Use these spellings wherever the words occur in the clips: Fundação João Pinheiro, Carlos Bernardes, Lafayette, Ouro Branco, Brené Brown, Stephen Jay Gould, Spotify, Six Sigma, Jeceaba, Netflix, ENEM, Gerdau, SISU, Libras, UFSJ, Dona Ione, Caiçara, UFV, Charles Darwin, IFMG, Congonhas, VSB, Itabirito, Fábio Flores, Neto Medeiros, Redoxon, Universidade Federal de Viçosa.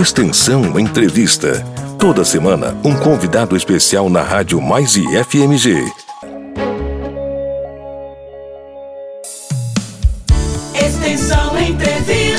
Extensão Entrevista. Toda semana, um convidado especial na Rádio Mais IFMG. Extensão Entrevista.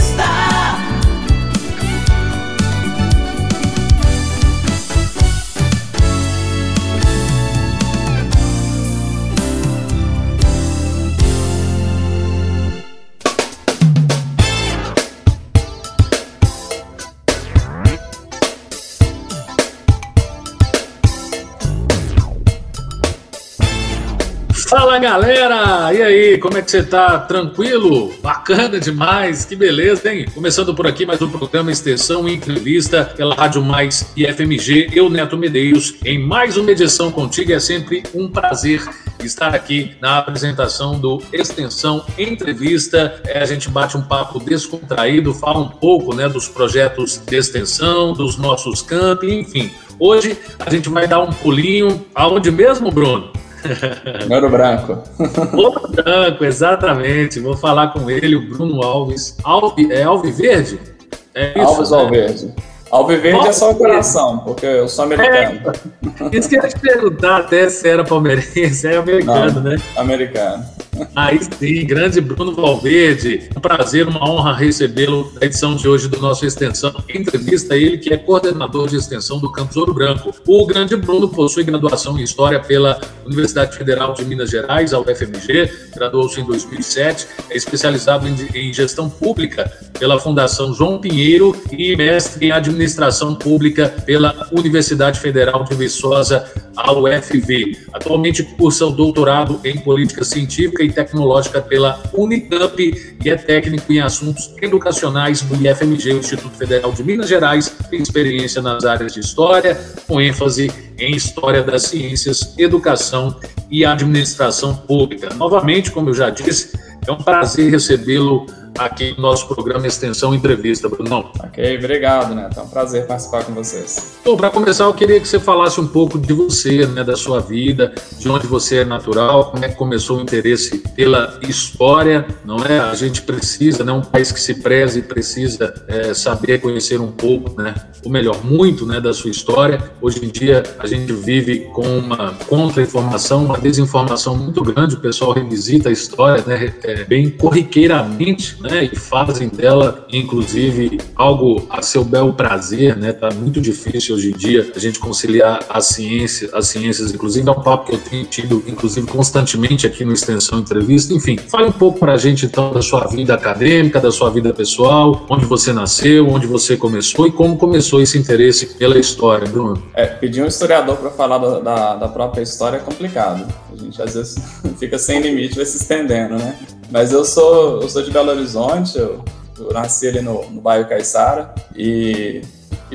Fala galera, e aí, como é que você tá? Tranquilo? Bacana demais, que beleza, hein? Começando por aqui mais um programa Extensão Entrevista pela Rádio Mais e FMG, eu Neto Medeiros, em mais uma edição contigo. É sempre um prazer estar aqui na apresentação do Extensão Entrevista. A gente bate um papo descontraído, fala um pouco, né, dos projetos de extensão, dos nossos campi, enfim. Hoje a gente vai dar um pulinho, aonde mesmo, Bruno? Ouro Branco. Ouro Branco, exatamente. Vou falar com ele, o Bruno Alves. Alviverde? É isso, Alves, né? Alviverde. Alviverde é só o coração, porque eu sou americano. É, isso que eu ia te perguntar até se era palmeirense, é americano, não, né? Americano. Aí sim, grande Bruno Valverde. Um prazer, uma honra recebê-lo na edição de hoje do nosso Extensão Entrevista. Ele que é coordenador de extensão do Campus Ouro Branco. O grande Bruno possui graduação em História pela Universidade Federal de Minas Gerais, a UFMG. Graduou-se em 2007. É especializado em Gestão Pública pela Fundação João Pinheiro e mestre em Administração Pública pela Universidade Federal de Viçosa, a UFV. Atualmente cursa o doutorado em Política Científica e Tecnológica pela Unicamp e é técnico em assuntos educacionais do IFMG, Instituto Federal de Minas Gerais. Tem experiência nas áreas de História, com ênfase em História das Ciências, Educação e Administração Pública. Novamente, como eu já disse, é um prazer recebê-lo aqui no nosso programa Extensão Entrevista, Bruno. Ok, obrigado, Neto. É um prazer participar com vocês. Bom, para começar, eu queria que você falasse um pouco de você, né, da sua vida, de onde você é natural, como é que começou o interesse pela história, não é? A gente precisa, né, um país que se preze precisa saber, conhecer um pouco, né, ou melhor, muito, né, da sua história. Hoje em dia, a gente vive com uma contra-informação, uma desinformação muito grande. O pessoal revisita a história, né, bem corriqueiramente, né, e fazem dela, inclusive, algo a seu bel prazer, né? Tá muito difícil hoje em dia a gente conciliar a ciência, as ciências, inclusive, é um papo que eu tenho tido, inclusive, constantemente aqui no Extensão Entrevista. Enfim, fale um pouco pra gente, então, da sua vida acadêmica, da sua vida pessoal, onde você nasceu, onde você começou e como começou esse interesse pela história, Bruno. Pedir um historiador para falar da própria história é complicado. A gente, às vezes, fica sem limite, vai se estendendo, né? Mas eu sou de Belo Horizonte, eu nasci ali no bairro Caiçara e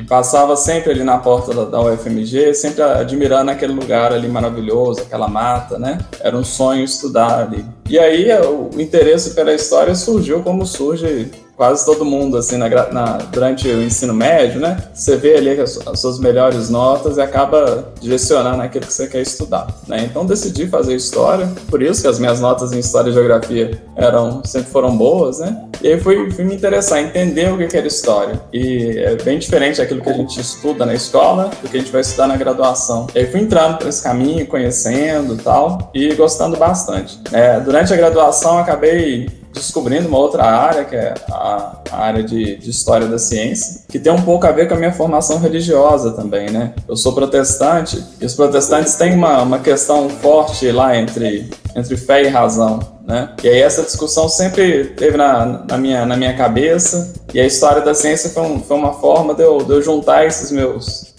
passava sempre ali na porta da UFMG, sempre admirando aquele lugar ali maravilhoso, aquela mata, né? Era um sonho estudar ali. E aí o interesse pela história surgiu como surge quase todo mundo, assim, durante o ensino médio, né? Você vê ali as suas melhores notas e acaba direcionando aquilo que você quer estudar, né? Então, decidi fazer História, por isso que as minhas notas em História e Geografia sempre foram boas, né? E aí fui me interessar, entender o que era História. E é bem diferente daquilo que a gente estuda na escola do que a gente vai estudar na graduação. E aí fui entrando por esse caminho, conhecendo e tal, e gostando bastante. Durante a graduação, acabei descobrindo uma outra área, que é a área de História da Ciência, que tem um pouco a ver com a minha formação religiosa também, né? Eu sou protestante, e os protestantes têm uma questão forte lá entre fé e razão, né? E aí essa discussão sempre teve na minha cabeça, e a História da Ciência foi uma forma de eu juntar esses meus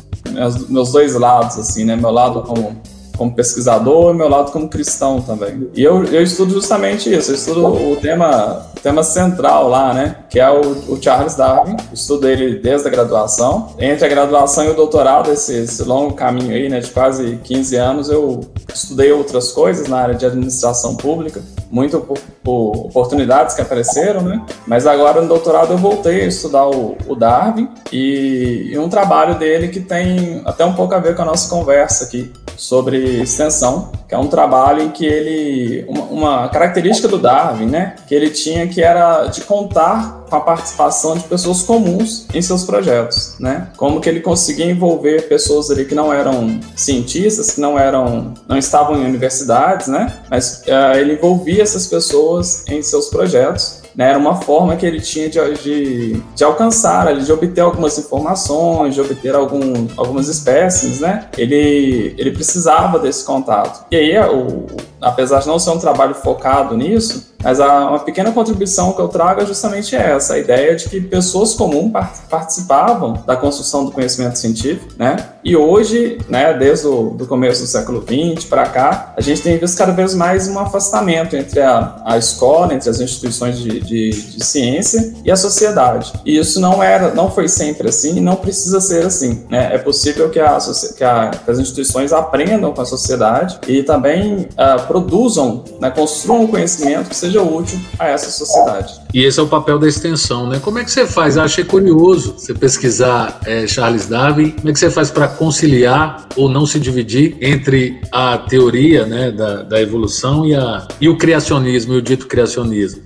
dois lados, assim, né? Meu lado como pesquisador e meu lado como cristão também. E eu estudo justamente isso, eu estudo o tema central lá, né, que é o Charles Darwin. Estudo ele desde a graduação. Entre a graduação e o doutorado, esse longo caminho aí, né, de quase 15 anos, eu estudei outras coisas na área de administração pública, muito por oportunidades que apareceram, né, mas agora no doutorado eu voltei a estudar o Darwin e um trabalho dele que tem até um pouco a ver com a nossa conversa aqui sobre de extensão, que é um trabalho em que ele, uma característica do Darwin, né, que ele tinha, que era de contar com a participação de pessoas comuns em seus projetos, né, como que ele conseguia envolver pessoas ali que não eram cientistas, que não estavam em universidades, né, mas ele envolvia essas pessoas em seus projetos. Era uma forma que ele tinha de alcançar, de obter algumas informações, de obter algumas espécies, né? Ele precisava desse contato. E aí, apesar de não ser um trabalho focado nisso, mas uma pequena contribuição que eu trago é justamente essa, a ideia de que pessoas comuns participavam da construção do conhecimento científico, né? E hoje, né, desde o começo do século XX para cá, a gente tem visto cada vez mais um afastamento entre a escola, entre as instituições de ciência e a sociedade. E isso não foi sempre assim e não precisa ser assim, né? É possível que as instituições aprendam com a sociedade e também produzam, né, construam um conhecimento que seja útil a essa sociedade. E esse é o papel da extensão, né? Como é que você faz? Eu achei curioso você pesquisar Charles Darwin. Como é que você faz para conciliar ou não se dividir entre a teoria, né, da evolução e o criacionismo, e o dito criacionismo?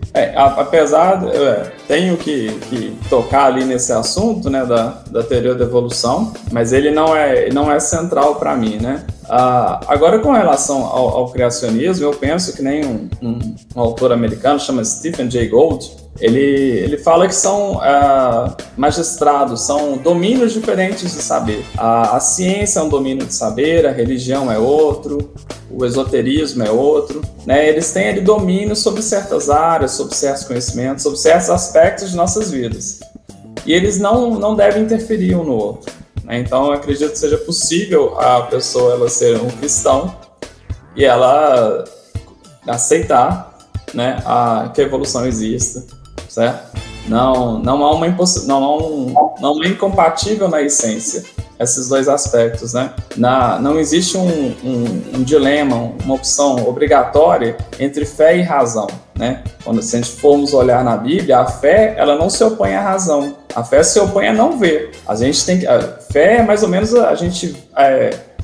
Tenho que tocar ali nesse assunto, né, da teoria da evolução, mas ele não é central para mim, né? Agora, com relação ao criacionismo, eu penso que nem um autor americano, chama Stephen Jay Gould, ele fala que são magistrados, são domínios diferentes de saber. A ciência é um domínio de saber, a religião é outro, o esoterismo é outro, né? Eles têm ali domínio sobre certas áreas, sobre certos conhecimentos, sobre certos aspectos de nossas vidas. E eles não devem interferir um no outro. Então, eu acredito que seja possível a pessoa ela ser um cristão e ela aceitar, né, que a evolução exista, certo? Não é incompatível na essência esses dois aspectos, né? Não existe um dilema, uma opção obrigatória entre fé e razão, né? Quando se a gente formos olhar na Bíblia, a fé ela não se opõe à razão. A fé se opõe a não ver. A fé é mais ou menos a gente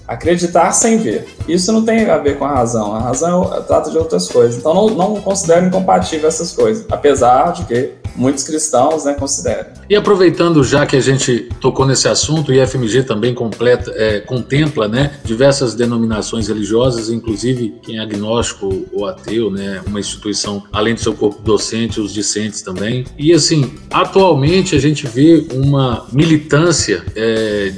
acreditar sem ver. Isso não tem a ver com a razão. A razão trata de outras coisas. Então não considero incompatível essas coisas, apesar de que muitos cristãos, né, consideram. E aproveitando já que a gente tocou nesse assunto, e a IFMG também contempla, né, diversas denominações religiosas, inclusive quem é agnóstico ou ateu, né, uma instituição, além do seu corpo docente, os discentes também. E assim, atualmente a gente vê uma militância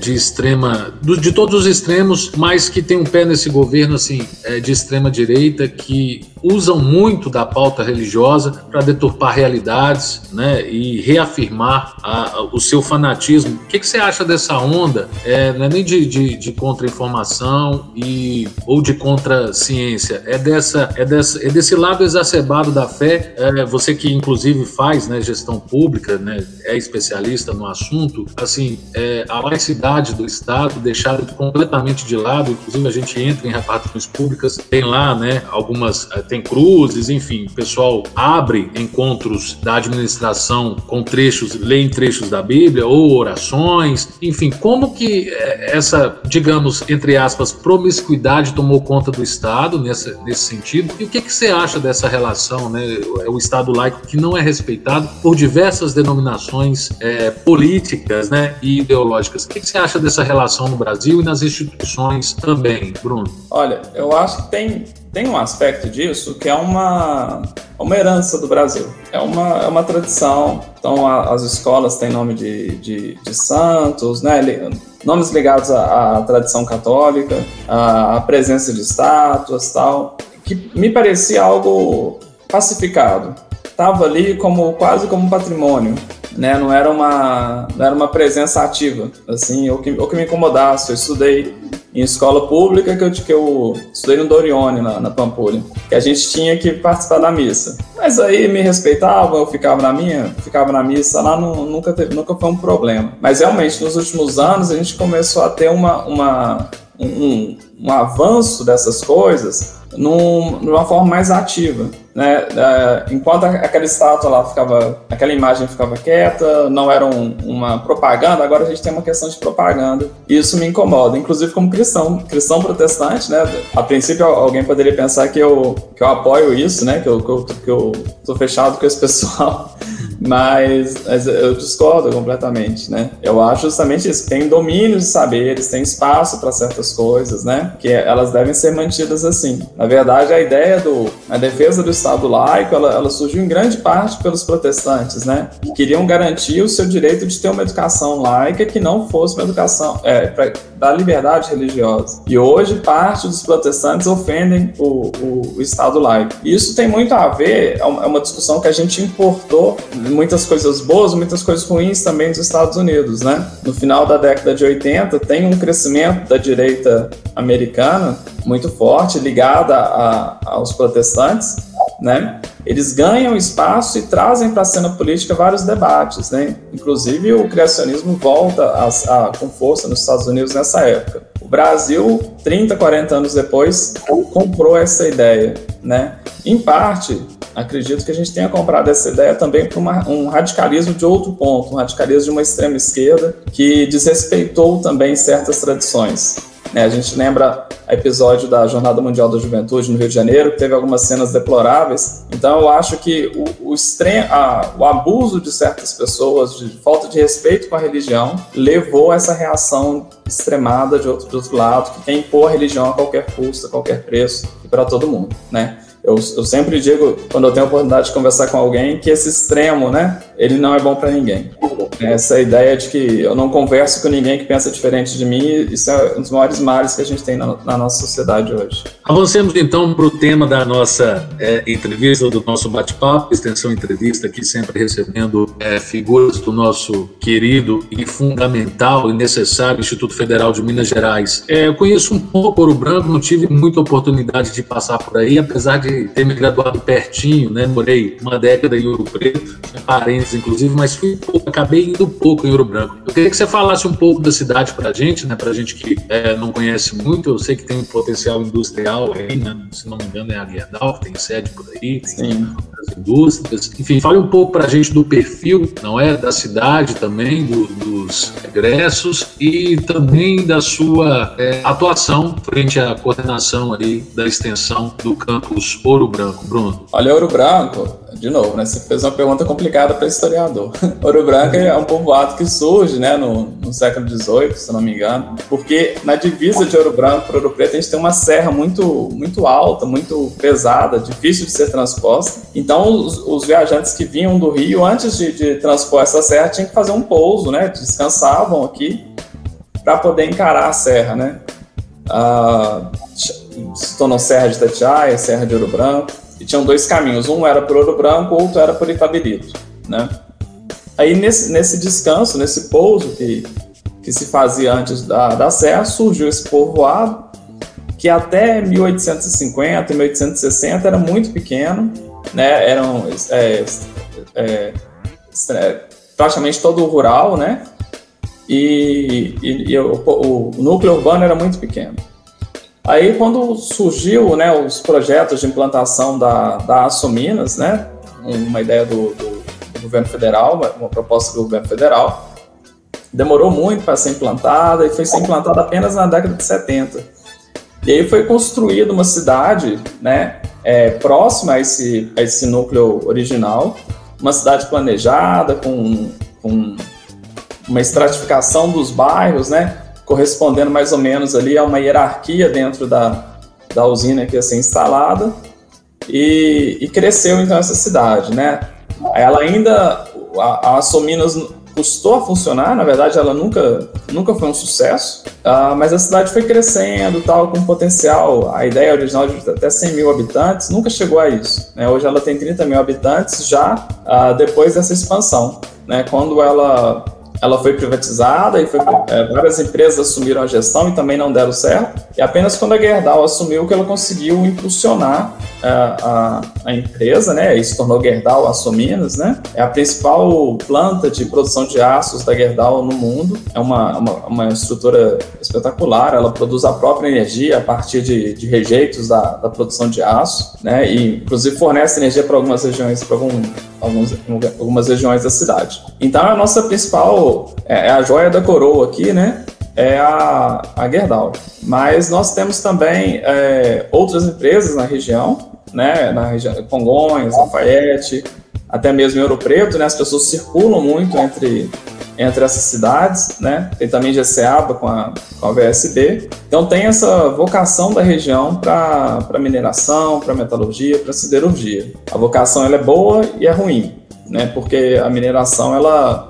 de todos os extremos, mas que tem um pé nesse governo assim, de extrema direita, que usam muito da pauta religiosa para deturpar realidades, né, e reafirmar o seu fanatismo. O que você acha dessa onda? Não é nem de contra-informação ou de contra-ciência. É desse lado exacerbado da fé. Você que, inclusive, faz, né, gestão pública, né, é especialista no assunto. Assim, a laicidade do Estado deixada completamente de lado. Inclusive, a gente entra em repartições públicas. Tem lá, né, algumas... Tem cruzes, enfim. O pessoal abre encontros da administração com trechos, leem trechos da Bíblia ou orações, enfim, como que essa, digamos, entre aspas, promiscuidade tomou conta do Estado nesse sentido? E o que você acha dessa relação, né? O Estado laico que não é respeitado por diversas denominações políticas, né, e ideológicas. O que você acha dessa relação no Brasil e nas instituições também, Bruno? Olha, eu acho que tem um aspecto disso que é uma herança do Brasil, é uma tradição. Então as escolas têm nome de santos, né, nomes ligados à tradição católica, à presença de estátuas, tal, que me parecia algo pacificado, estava ali quase como um patrimônio, né, não era uma presença ativa, assim, ou que me incomodasse. Eu estudei em escola pública, que eu estudei no Dorione, na Pampulha, que a gente tinha que participar da missa. Mas aí me respeitavam, eu ficava na missa lá, nunca foi um problema. Mas realmente, nos últimos anos, a gente começou a ter um avanço dessas coisas, numa forma mais ativa, né? Enquanto aquela estátua lá ficava, aquela imagem ficava quieta, não era uma propaganda, agora a gente tem uma questão de propaganda, e isso me incomoda, inclusive como cristão protestante, né? A princípio alguém poderia pensar que eu apoio isso, né? Que eu tô fechado com esse pessoal, mas eu discordo completamente, né? Eu acho justamente isso, tem domínio de saberes, tem espaço para certas coisas, né? Que elas devem ser mantidas assim. Na verdade, a ideia a defesa do Estado laico, ela surgiu em grande parte pelos protestantes, né? Que queriam garantir o seu direito de ter uma educação laica que não fosse uma educação da liberdade religiosa. E hoje, parte dos protestantes ofendem o Estado laico. E isso tem muito a ver, é uma discussão que a gente importou muitas coisas boas, muitas coisas ruins também dos Estados Unidos, né? No final da década de 80, tem um crescimento da direita americana muito forte, ligada aos protestantes, né? Eles ganham espaço e trazem para a cena política vários debates, né? Inclusive, o criacionismo volta com força nos Estados Unidos nessa época. O Brasil, 30, 40 anos depois, comprou essa ideia, né? Em parte, acredito que a gente tenha comprado essa ideia também por um radicalismo de outro ponto, um radicalismo de uma extrema esquerda que desrespeitou também certas tradições. A gente lembra o episódio da Jornada Mundial da Juventude no Rio de Janeiro, que teve algumas cenas deploráveis. Então, eu acho que o abuso de certas pessoas, de falta de respeito com a religião, levou a essa reação extremada de outro lado, que quer impor a religião a qualquer custo, a qualquer preço, e para todo mundo, né? Eu sempre digo, quando eu tenho a oportunidade de conversar com alguém, que esse extremo, né, ele não é bom para ninguém. Essa ideia de que eu não converso com ninguém que pensa diferente de mim, isso é um dos maiores males que a gente tem na nossa sociedade hoje. Avancemos então para o tema da nossa entrevista, do nosso bate-papo, Extensão Entrevista, aqui sempre recebendo figuras do nosso querido e fundamental e necessário Instituto Federal de Minas Gerais. Eu conheço um pouco Ouro Branco, não tive muita oportunidade de passar por aí, apesar de ter me graduado pertinho, né? Morei uma década em Ouro Preto, parentes inclusive, mas acabei indo pouco em Ouro Branco. Eu queria que você falasse um pouco da cidade pra gente, né? Pra gente que não conhece muito, eu sei que tem um potencial industrial aí, né? Se não me engano é a Gerdau, que tem sede por aí, tem as indústrias. Enfim, fale um pouco pra gente do perfil, não é? Da cidade também, dos egressos e também da sua atuação frente à coordenação aí da extensão do campus Ouro Branco. Bruno. Olha, Ouro Branco, de novo, né? Você fez uma pergunta complicada para historiador. Ouro Branco é um povoado que surge, né, no século XVIII, se não me engano, porque na divisa de Ouro Branco para Ouro Preto a gente tem uma serra muito, muito alta, muito pesada, difícil de ser transposta. Então os viajantes que vinham do Rio, antes de transpor essa serra, tinham que fazer um pouso, né? Descansavam aqui para poder encarar a serra, né? Se tornou Serra de Itatiaia, Serra de Ouro Branco. E tinham dois caminhos, um era por Ouro Branco, o outro era por Itabirito, né? Aí nesse descanso, nesse pouso que se fazia antes da serra, surgiu esse povoado, que até 1850, 1860 era muito pequeno, né? Eram praticamente todo rural, né? E o núcleo urbano era muito pequeno. Aí, quando surgiu, né, os projetos de implantação da Aço Minas, né, uma ideia do governo federal, uma proposta do governo federal, demorou muito para ser implantada e foi ser implantada apenas na década de 70. E aí foi construída uma cidade, né, próxima a esse núcleo original, uma cidade planejada, com uma estratificação dos bairros, né, correspondendo mais ou menos ali a uma hierarquia dentro da usina que ia ser instalada, e cresceu então essa cidade, né? Ela ainda, a Aço Minas custou a funcionar, na verdade ela nunca foi um sucesso, mas a cidade foi crescendo, tal, com potencial, a ideia original de até 100 mil habitantes, nunca chegou a isso, né? Hoje ela tem 30 mil habitantes já depois dessa expansão, né? Quando ela Ela foi privatizada e várias empresas assumiram a gestão e também não deram certo. E apenas quando a Gerdau assumiu que ela conseguiu impulsionar a empresa, né? E se tornou Gerdau Aço Minas, né? É a principal planta de produção de aços da Gerdau no mundo. É uma estrutura espetacular. Ela produz a própria energia a partir de rejeitos da produção de aço, né? E inclusive fornece energia para algumas regiões, para algumas regiões da cidade. Então a nossa principal, a joia da coroa aqui, né, é a Gerdau. Mas nós temos também outras empresas na região, né, na região de Congonhas, Lafayette, até mesmo em Ouro Preto, né, as pessoas circulam muito entre essas cidades, né, tem também Jeceaba com a VSB, então tem essa vocação da região para mineração, para metalurgia, para siderurgia. A vocação ela é boa e é ruim, né, porque a mineração ela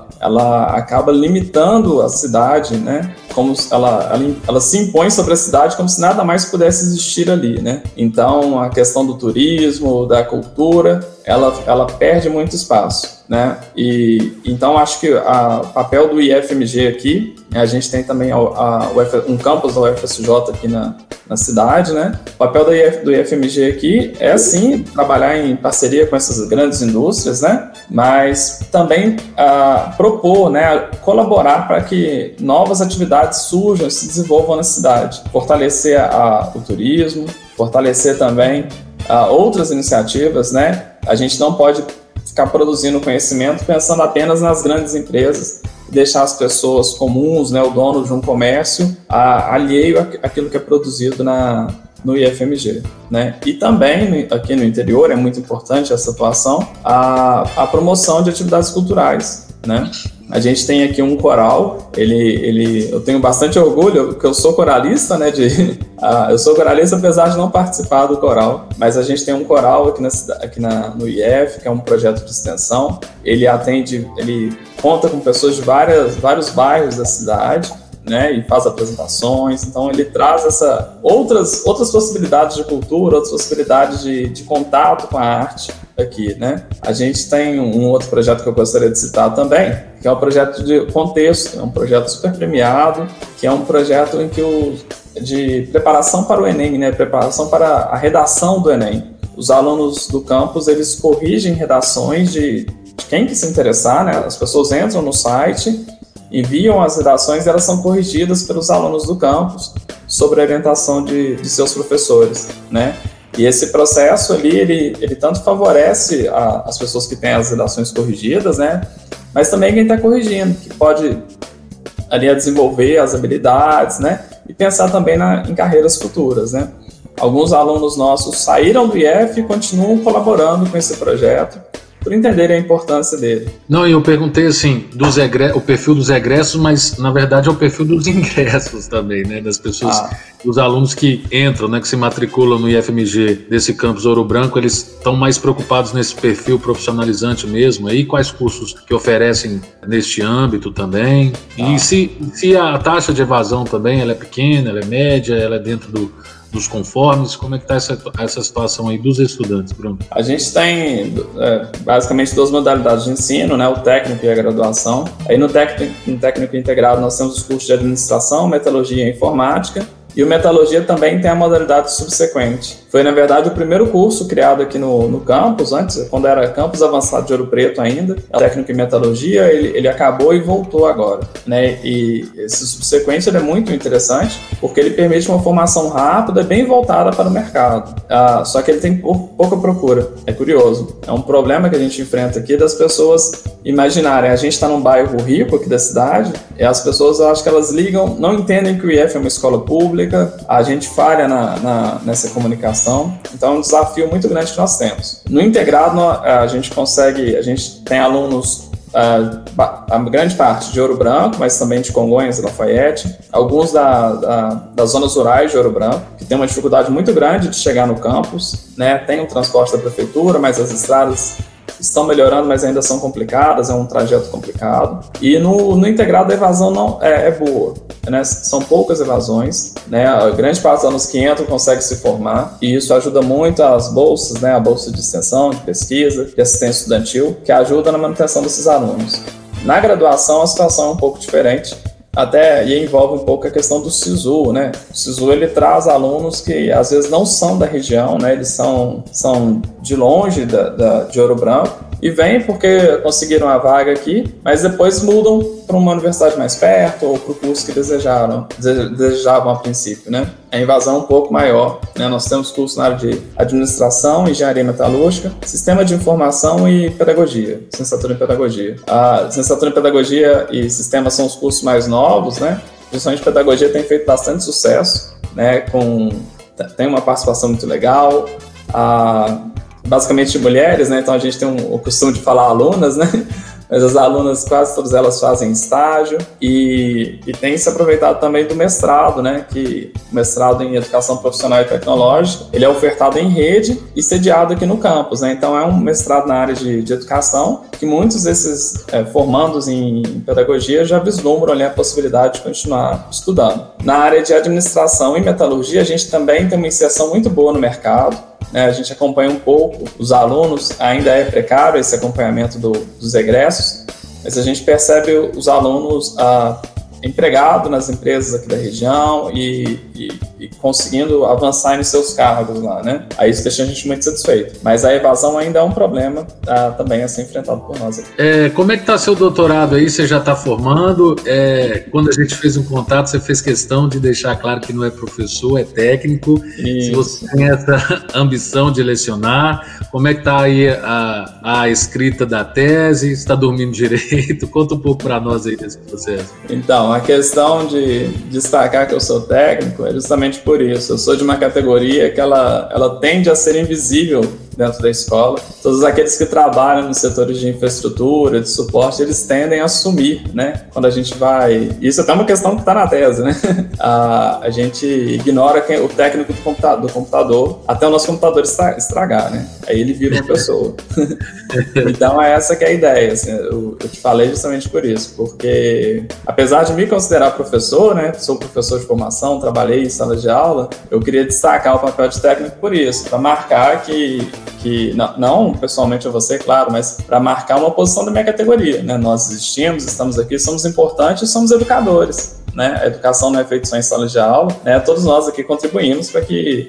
acaba limitando a cidade, né, como ela se impõe sobre a cidade como se nada mais pudesse existir ali, né, então a questão do turismo, da cultura, ela perde muito espaço. Né? E então acho que o papel do IFMG aqui, a gente tem também um campus da UFSJ aqui na cidade, né? O papel do IFMG aqui é sim trabalhar em parceria com essas grandes indústrias, né? Mas também propor, né? Colaborar para que novas atividades surjam e se desenvolvam na cidade, fortalecer o turismo, fortalecer também outras iniciativas, né? A gente não pode ficar produzindo conhecimento pensando apenas nas grandes empresas, deixar as pessoas comuns, né, o dono de um comércio, alheio àquilo que é produzido no IFMG, né? E também, aqui no interior, é muito importante essa atuação, a promoção de atividades culturais, né? A gente tem aqui um coral, eu tenho bastante orgulho, porque eu sou coralista, né? Eu sou coralista apesar de não participar do coral, mas a gente tem um coral aqui no IF, que é um projeto de extensão, ele conta com pessoas de vários bairros da cidade, né, e faz apresentações, então ele traz outras possibilidades de cultura, outras possibilidades de contato com a arte aqui, né? A gente tem um outro projeto que eu gostaria de citar também, que é um projeto de contexto, é um projeto super premiado, que é um projeto de preparação para o Enem, né, preparação para a redação do Enem. Os alunos do campus, eles corrigem redações de quem que se interessar, né? As pessoas entram no site, enviam as redações e elas são corrigidas pelos alunos do campus sobre a orientação de seus professores, né? E esse processo ali, ele tanto favorece as pessoas que têm as redações corrigidas, né? Mas também quem está corrigindo, que pode ali desenvolver as habilidades, né? E pensar também em carreiras futuras, né? Alguns alunos nossos saíram do IF e continuam colaborando com esse projeto, por entenderem a importância dele. Não, eu perguntei assim, o perfil dos egressos, mas na verdade é o perfil dos ingressos também, né, das pessoas, dos alunos que entram, né, que se matriculam no IFMG desse campus Ouro Branco, eles estão mais preocupados nesse perfil profissionalizante mesmo, aí quais cursos que oferecem neste âmbito também, e se a taxa de evasão também, ela é pequena, ela é média, ela é dentro dos conformes, como é que está essa situação aí dos estudantes, Bruno? A gente tem basicamente duas modalidades de ensino, né, o técnico e a graduação. Aí no técnico integrado nós temos os cursos de administração, metalurgia e informática, e o metalurgia também tem a modalidade subsequente. Foi, na verdade, o primeiro curso criado aqui no campus, antes, quando era campus avançado de Ouro Preto ainda, a técnica em metalurgia, ele acabou e voltou agora, né? E esse subsequente ele é muito interessante, porque ele permite uma formação rápida, bem voltada para o mercado. Só que ele tem pouca procura, é curioso. É um problema que a gente enfrenta aqui das pessoas imaginarem, a gente está num bairro rico aqui da cidade, e as pessoas, eu acho que elas ligam, não entendem que o IF é uma escola pública, a gente falha nessa comunicação. Então é um desafio muito grande que nós temos. No integrado, a gente tem alunos, a grande parte de Ouro Branco, mas também de Congonhas e Lafayette, alguns das zonas rurais de Ouro Branco, que tem uma dificuldade muito grande de chegar no campus, né? Tem o transporte da prefeitura, mas as estradas estão melhorando, mas ainda são complicadas, é um trajeto complicado. E no integrado a evasão não é boa, né? São poucas evasões, né? A grande parte dos alunos que entram consegue se formar, e isso ajuda muito as bolsas, né? A bolsa de extensão, de pesquisa, de assistência estudantil, que ajuda na manutenção desses alunos. Na graduação a situação é um pouco diferente, até e envolve um pouco a questão do SISU, né? O SISU ele traz alunos que às vezes não são da região, né? Eles são de longe de Ouro Branco e vêm porque conseguiram a vaga aqui, mas depois mudam para uma universidade mais perto ou para o curso que desejavam a princípio, né? A invasão é um pouco maior, né? Nós temos cursos na área de administração, engenharia metalúrgica, sistema de informação e pedagogia, licenciatura em pedagogia. A licenciatura em pedagogia e sistemas são os cursos mais novos, né? A lição de pedagogia tem feito bastante sucesso, né? Tem uma participação muito legal, basicamente de mulheres, né? Então a gente tem o costume de falar alunas, né? Mas as alunas, quase todas elas fazem estágio e tem se aproveitado também do mestrado, né? Que o mestrado em Educação Profissional e Tecnológica, ele é ofertado em rede e sediado aqui no campus, né? Então é um mestrado na área de educação que muitos desses formandos em pedagogia já vislumbram ali a possibilidade de continuar estudando. Na área de administração e metalurgia, a gente também tem uma inserção muito boa no mercado. A gente acompanha um pouco os alunos, ainda é precário esse acompanhamento dos egressos, mas a gente percebe os alunos empregados nas empresas aqui da região e conseguindo avançar nos seus cargos lá, né? Aí isso deixa a gente muito satisfeito. Mas a evasão ainda é um problema também a ser enfrentado por nós aqui. Como é que está seu doutorado aí? Você já está formando? Quando a gente fez um contato, você fez questão de deixar claro que não é professor, é técnico. Isso. Se você tem essa ambição de lecionar, como é que está aí a escrita da tese? Está dormindo direito? Conta um pouco para nós aí desse processo. Então, a questão de destacar que eu sou técnico é justamente por isso. Eu sou de uma categoria que ela tende a ser invisível dentro da escola. Todos aqueles que trabalham nos setores de infraestrutura, de suporte, eles tendem a sumir, né? Quando a gente vai... Isso é até uma questão que está na tese, né? A gente ignora o técnico do computador até o nosso computador estragar, né? Aí ele vira uma pessoa. Então é essa que é a ideia, assim, eu te falei justamente por isso, porque apesar de me considerar professor, né? Sou professor de formação, trabalhei em sala de aula, eu queria destacar o papel de técnico por isso, para marcar que não pessoalmente a você, claro, mas para marcar uma posição da minha categoria, né? Nós existimos, estamos aqui, somos importantes e somos educadores, né? A educação não é feita só em sala de aula, né? Todos nós aqui contribuímos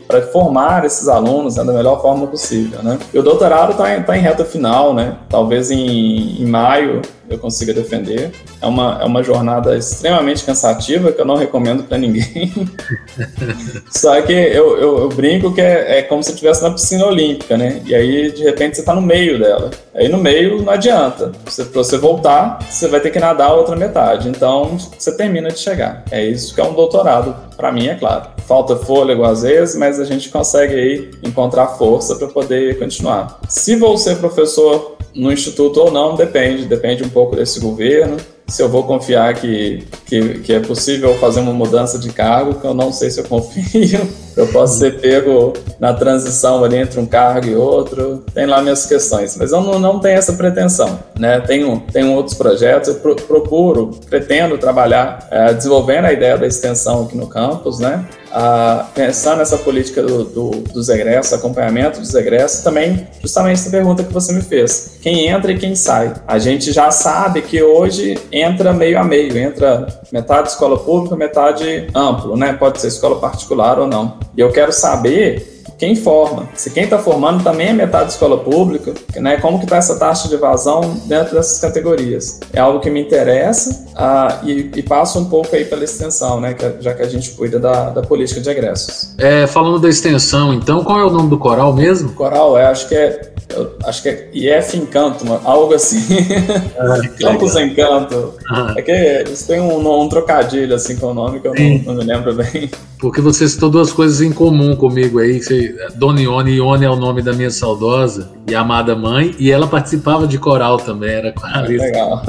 para formar esses alunos, né, da melhor forma possível, né? E o doutorado está em reta final, né? Talvez em maio eu consiga defender. É uma jornada extremamente cansativa que eu não recomendo para ninguém. Só que eu brinco que é como se estivesse na piscina olímpica, né? E aí, de repente, você está no meio dela. Aí, no meio, não adianta. Para você voltar, você vai ter que nadar a outra metade. Então, você termina de chegar. É isso que é um doutorado, para mim, é claro. Falta fôlego, às vezes, mas a gente consegue aí encontrar força para poder continuar. Se vou ser professor no instituto ou não, depende um pouco desse governo, se eu vou confiar que é possível fazer uma mudança de cargo, que eu não sei se eu confio, eu posso ser pego na transição ali entre um cargo e outro, tem lá minhas questões, mas eu não tenho essa pretensão, né? Tenho outros projetos, eu pretendo trabalhar desenvolvendo a ideia da extensão aqui no campus, né? Pensar nessa política dos egressos, acompanhamento dos egressos, também justamente essa pergunta que você me fez, quem entra e quem sai. A gente já sabe que hoje entra meio a meio, entra metade escola pública, metade amplo, né? Pode ser escola particular ou não. E eu quero saber quem forma, se quem está formando também é metade escola pública, né? Como que está essa taxa de evasão dentro dessas categorias. É algo que me interessa e passa um pouco aí pela extensão, né? Já que a gente cuida da política de egressos. Falando da extensão, então, qual é o nome do coral mesmo? Coral, acho que é IF Encanto, algo assim. Campus Encanto. É que eles têm um trocadilho assim com o nome que eu não me lembro bem. Porque você citou duas coisas em comum comigo aí, que Dona Ione é o nome da minha saudosa e amada mãe, e ela participava de coral também, era coralista. Legal.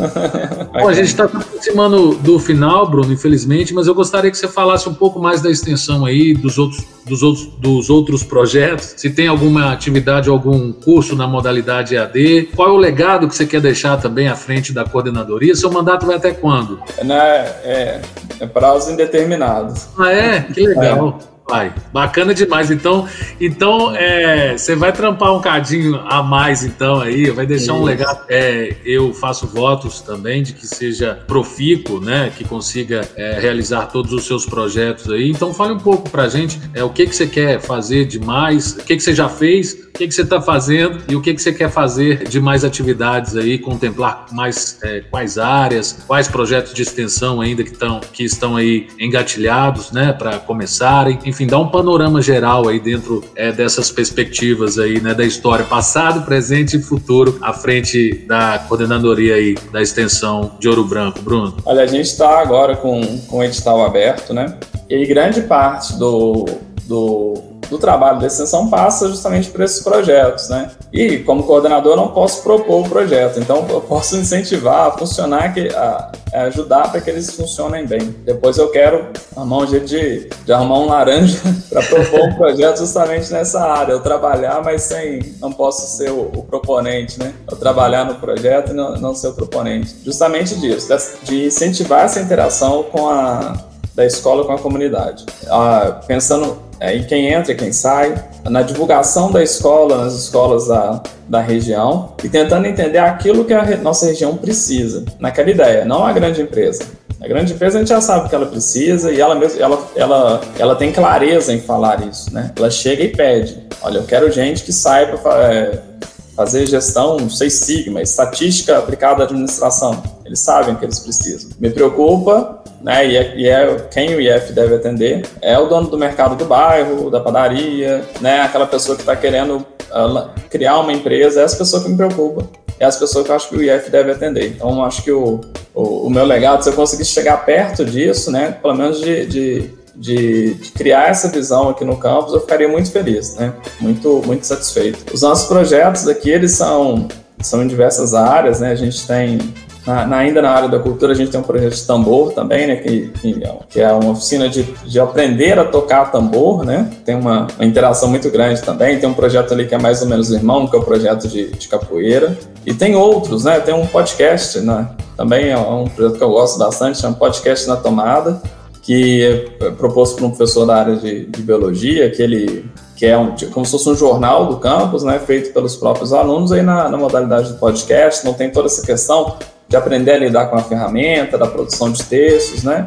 Bom, a gente está se aproximando do final, Bruno, infelizmente, mas eu gostaria que você falasse um pouco mais da extensão aí, dos outros projetos, se tem alguma atividade, algum curso na modalidade EAD, qual é o legado que você quer deixar também à frente da coordenadoria, seu mandato vai até quando? É prazo indeterminado. Ah, é? Que legal. Vai. Bacana demais. Então você vai trampar um cadinho a mais, então, aí, vai deixar um legado. Eu faço votos também de que seja profícuo, né? Que consiga realizar todos os seus projetos aí. Então, fale um pouco pra gente o que que você quer fazer de mais, o que que você já fez, o que que você tá fazendo e o que que você quer fazer de mais atividades aí, contemplar mais quais áreas, quais projetos de extensão ainda que estão aí engatilhados, né? Para começarem. Enfim, dá um panorama geral aí dentro dessas perspectivas aí, né, da história, passado, presente e futuro, à frente da coordenadoria aí da extensão de Ouro Branco. Bruno? Olha, a gente está agora com o edital aberto, né, e grande parte do trabalho da extensão passa justamente por esses projetos, né? E como coordenador eu não posso propor o projeto, então eu posso incentivar, funcionar, ajudar para que eles funcionem bem. Depois eu quero arrumar um jeito de arrumar um laranja para propor um projeto justamente nessa área, eu trabalhar, mas não posso ser o proponente, né? Eu trabalhar no projeto e não ser o proponente. Justamente disso, de incentivar essa interação da escola com a comunidade. Pensando em quem entra e quem sai, na divulgação da escola, nas escolas da região, e tentando entender aquilo que a nossa região precisa, naquela ideia, não a grande empresa. A grande empresa a gente já sabe o que ela precisa e ela tem clareza em falar isso, né? Ela chega e pede, olha, eu quero gente que saia para fazer gestão 6 sigma, estatística aplicada à administração. Eles sabem o que eles precisam. Me preocupa, né, quem o IF deve atender é o dono do mercado do bairro, da padaria, né, aquela pessoa que está querendo criar uma empresa, é essa pessoa que me preocupa, é essa pessoa que eu acho que o IF deve atender. Então, acho que o meu legado, se eu conseguir chegar perto disso, né, pelo menos de criar essa visão aqui no campus, eu ficaria muito feliz, né, muito, muito satisfeito. Os nossos projetos aqui, eles são em diversas áreas, né, a gente tem... Ainda na área da cultura, a gente tem um projeto de tambor também, né, que é uma oficina de aprender a tocar tambor, né? Tem uma interação muito grande também. Tem um projeto ali que é mais ou menos irmão, que é o projeto de capoeira. E tem outros, né? Tem um podcast, né? Também é um projeto que eu gosto bastante, chama Podcast na Tomada, que é proposto por um professor da área de biologia, que é como se fosse um jornal do campus, né? Feito pelos próprios alunos aí na modalidade do podcast. Não tem toda essa questão de aprender a lidar com a ferramenta, da produção de textos, né?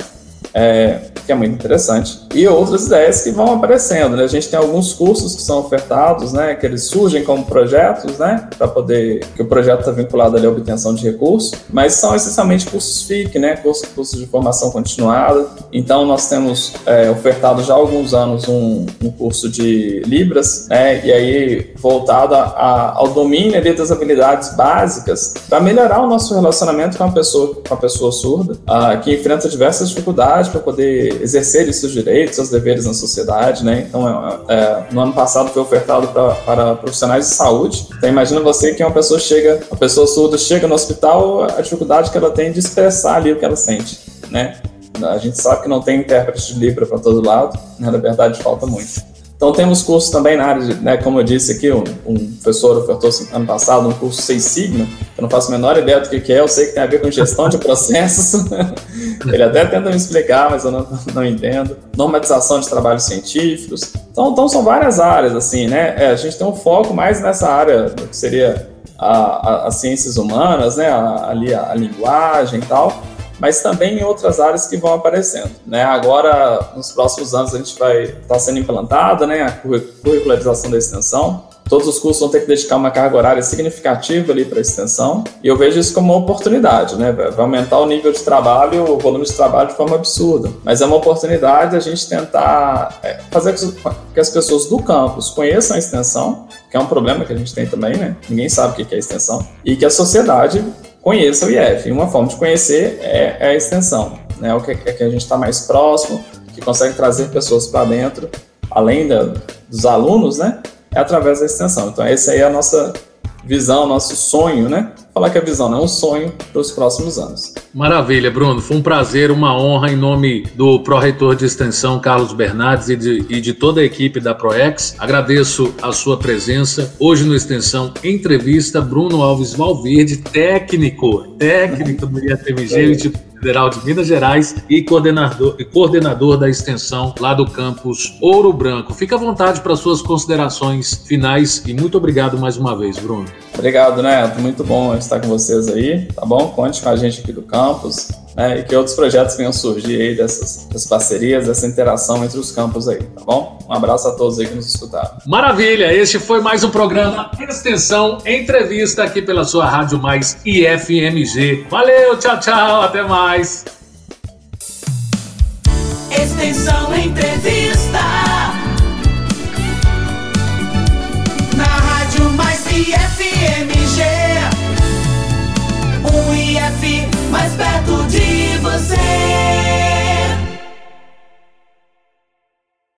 Que é muito interessante. E outras ideias que vão aparecendo, né? A gente tem alguns cursos que são ofertados, né? Que eles surgem como projetos, né? Para poder... Que o projeto está vinculado ali à obtenção de recursos, mas são essencialmente cursos FIC, né? Cursos de formação continuada. Então, nós temos ofertado já há alguns anos um curso de Libras, né? E aí, voltado ao domínio ali das habilidades básicas para melhorar o nosso relacionamento com a pessoa surda, que enfrenta diversas dificuldades para poder exercer seus direitos, seus deveres na sociedade, né? Então, no ano passado foi ofertado para profissionais de saúde. Então, imagina você que uma pessoa surda chega no hospital, a dificuldade que ela tem de expressar ali o que ela sente, né? A gente sabe que não tem intérprete de Libra para todo lado, né? Na verdade, falta muito. Então, temos cursos também na área de, né, como eu disse aqui, um professor ofertou ano passado um curso 6 Sigma, eu não faço a menor ideia do que é, eu sei que tem a ver com gestão de processos, ele até tenta me explicar, mas eu não entendo. Normatização de trabalhos científicos, então são várias áreas, assim, né, a gente tem um foco mais nessa área, que seria as ciências humanas, né, a linguagem e tal, mas também em outras áreas que vão aparecendo, né? Agora, nos próximos anos, a gente vai estar sendo implantada, né, a curricularização da extensão. Todos os cursos vão ter que dedicar uma carga horária significativa ali para a extensão, e eu vejo isso como uma oportunidade, né? Vai aumentar o nível de trabalho, o volume de trabalho de forma absurda, mas é uma oportunidade de a gente tentar fazer com que as pessoas do campus conheçam a extensão, que é um problema que a gente tem também, né? Ninguém sabe o que é extensão, e que a sociedade conheça o IF. E uma forma de conhecer é a extensão, né? O que é que a gente está mais próximo, que consegue trazer pessoas para dentro, além dos alunos, né? É através da extensão. Então, essa aí é a nossa visão, nosso sonho, né? Falar que a visão não é um sonho para os próximos anos. Maravilha, Bruno. Foi um prazer, uma honra, em nome do pró-reitor de extensão, Carlos Bernardes, e de toda a equipe da ProEx. Agradeço a sua presença. Hoje no Extensão Entrevista, Bruno Alves Valverde, técnico do IFMG, Federal de Minas Gerais e coordenador da extensão lá do campus Ouro Branco. Fica à vontade para suas considerações finais e muito obrigado mais uma vez, Bruno. Obrigado, Neto. Muito bom estar com vocês aí, tá bom? Conte com a gente aqui do campus, né? E que outros projetos venham surgir aí dessas parcerias, dessa interação entre os campos aí, tá bom? Um abraço a todos aí que nos escutaram. Maravilha! Este foi mais um programa Extensão Entrevista aqui pela sua Rádio Mais IFMG. Valeu, tchau, tchau, até mais! Extensão Entrevista.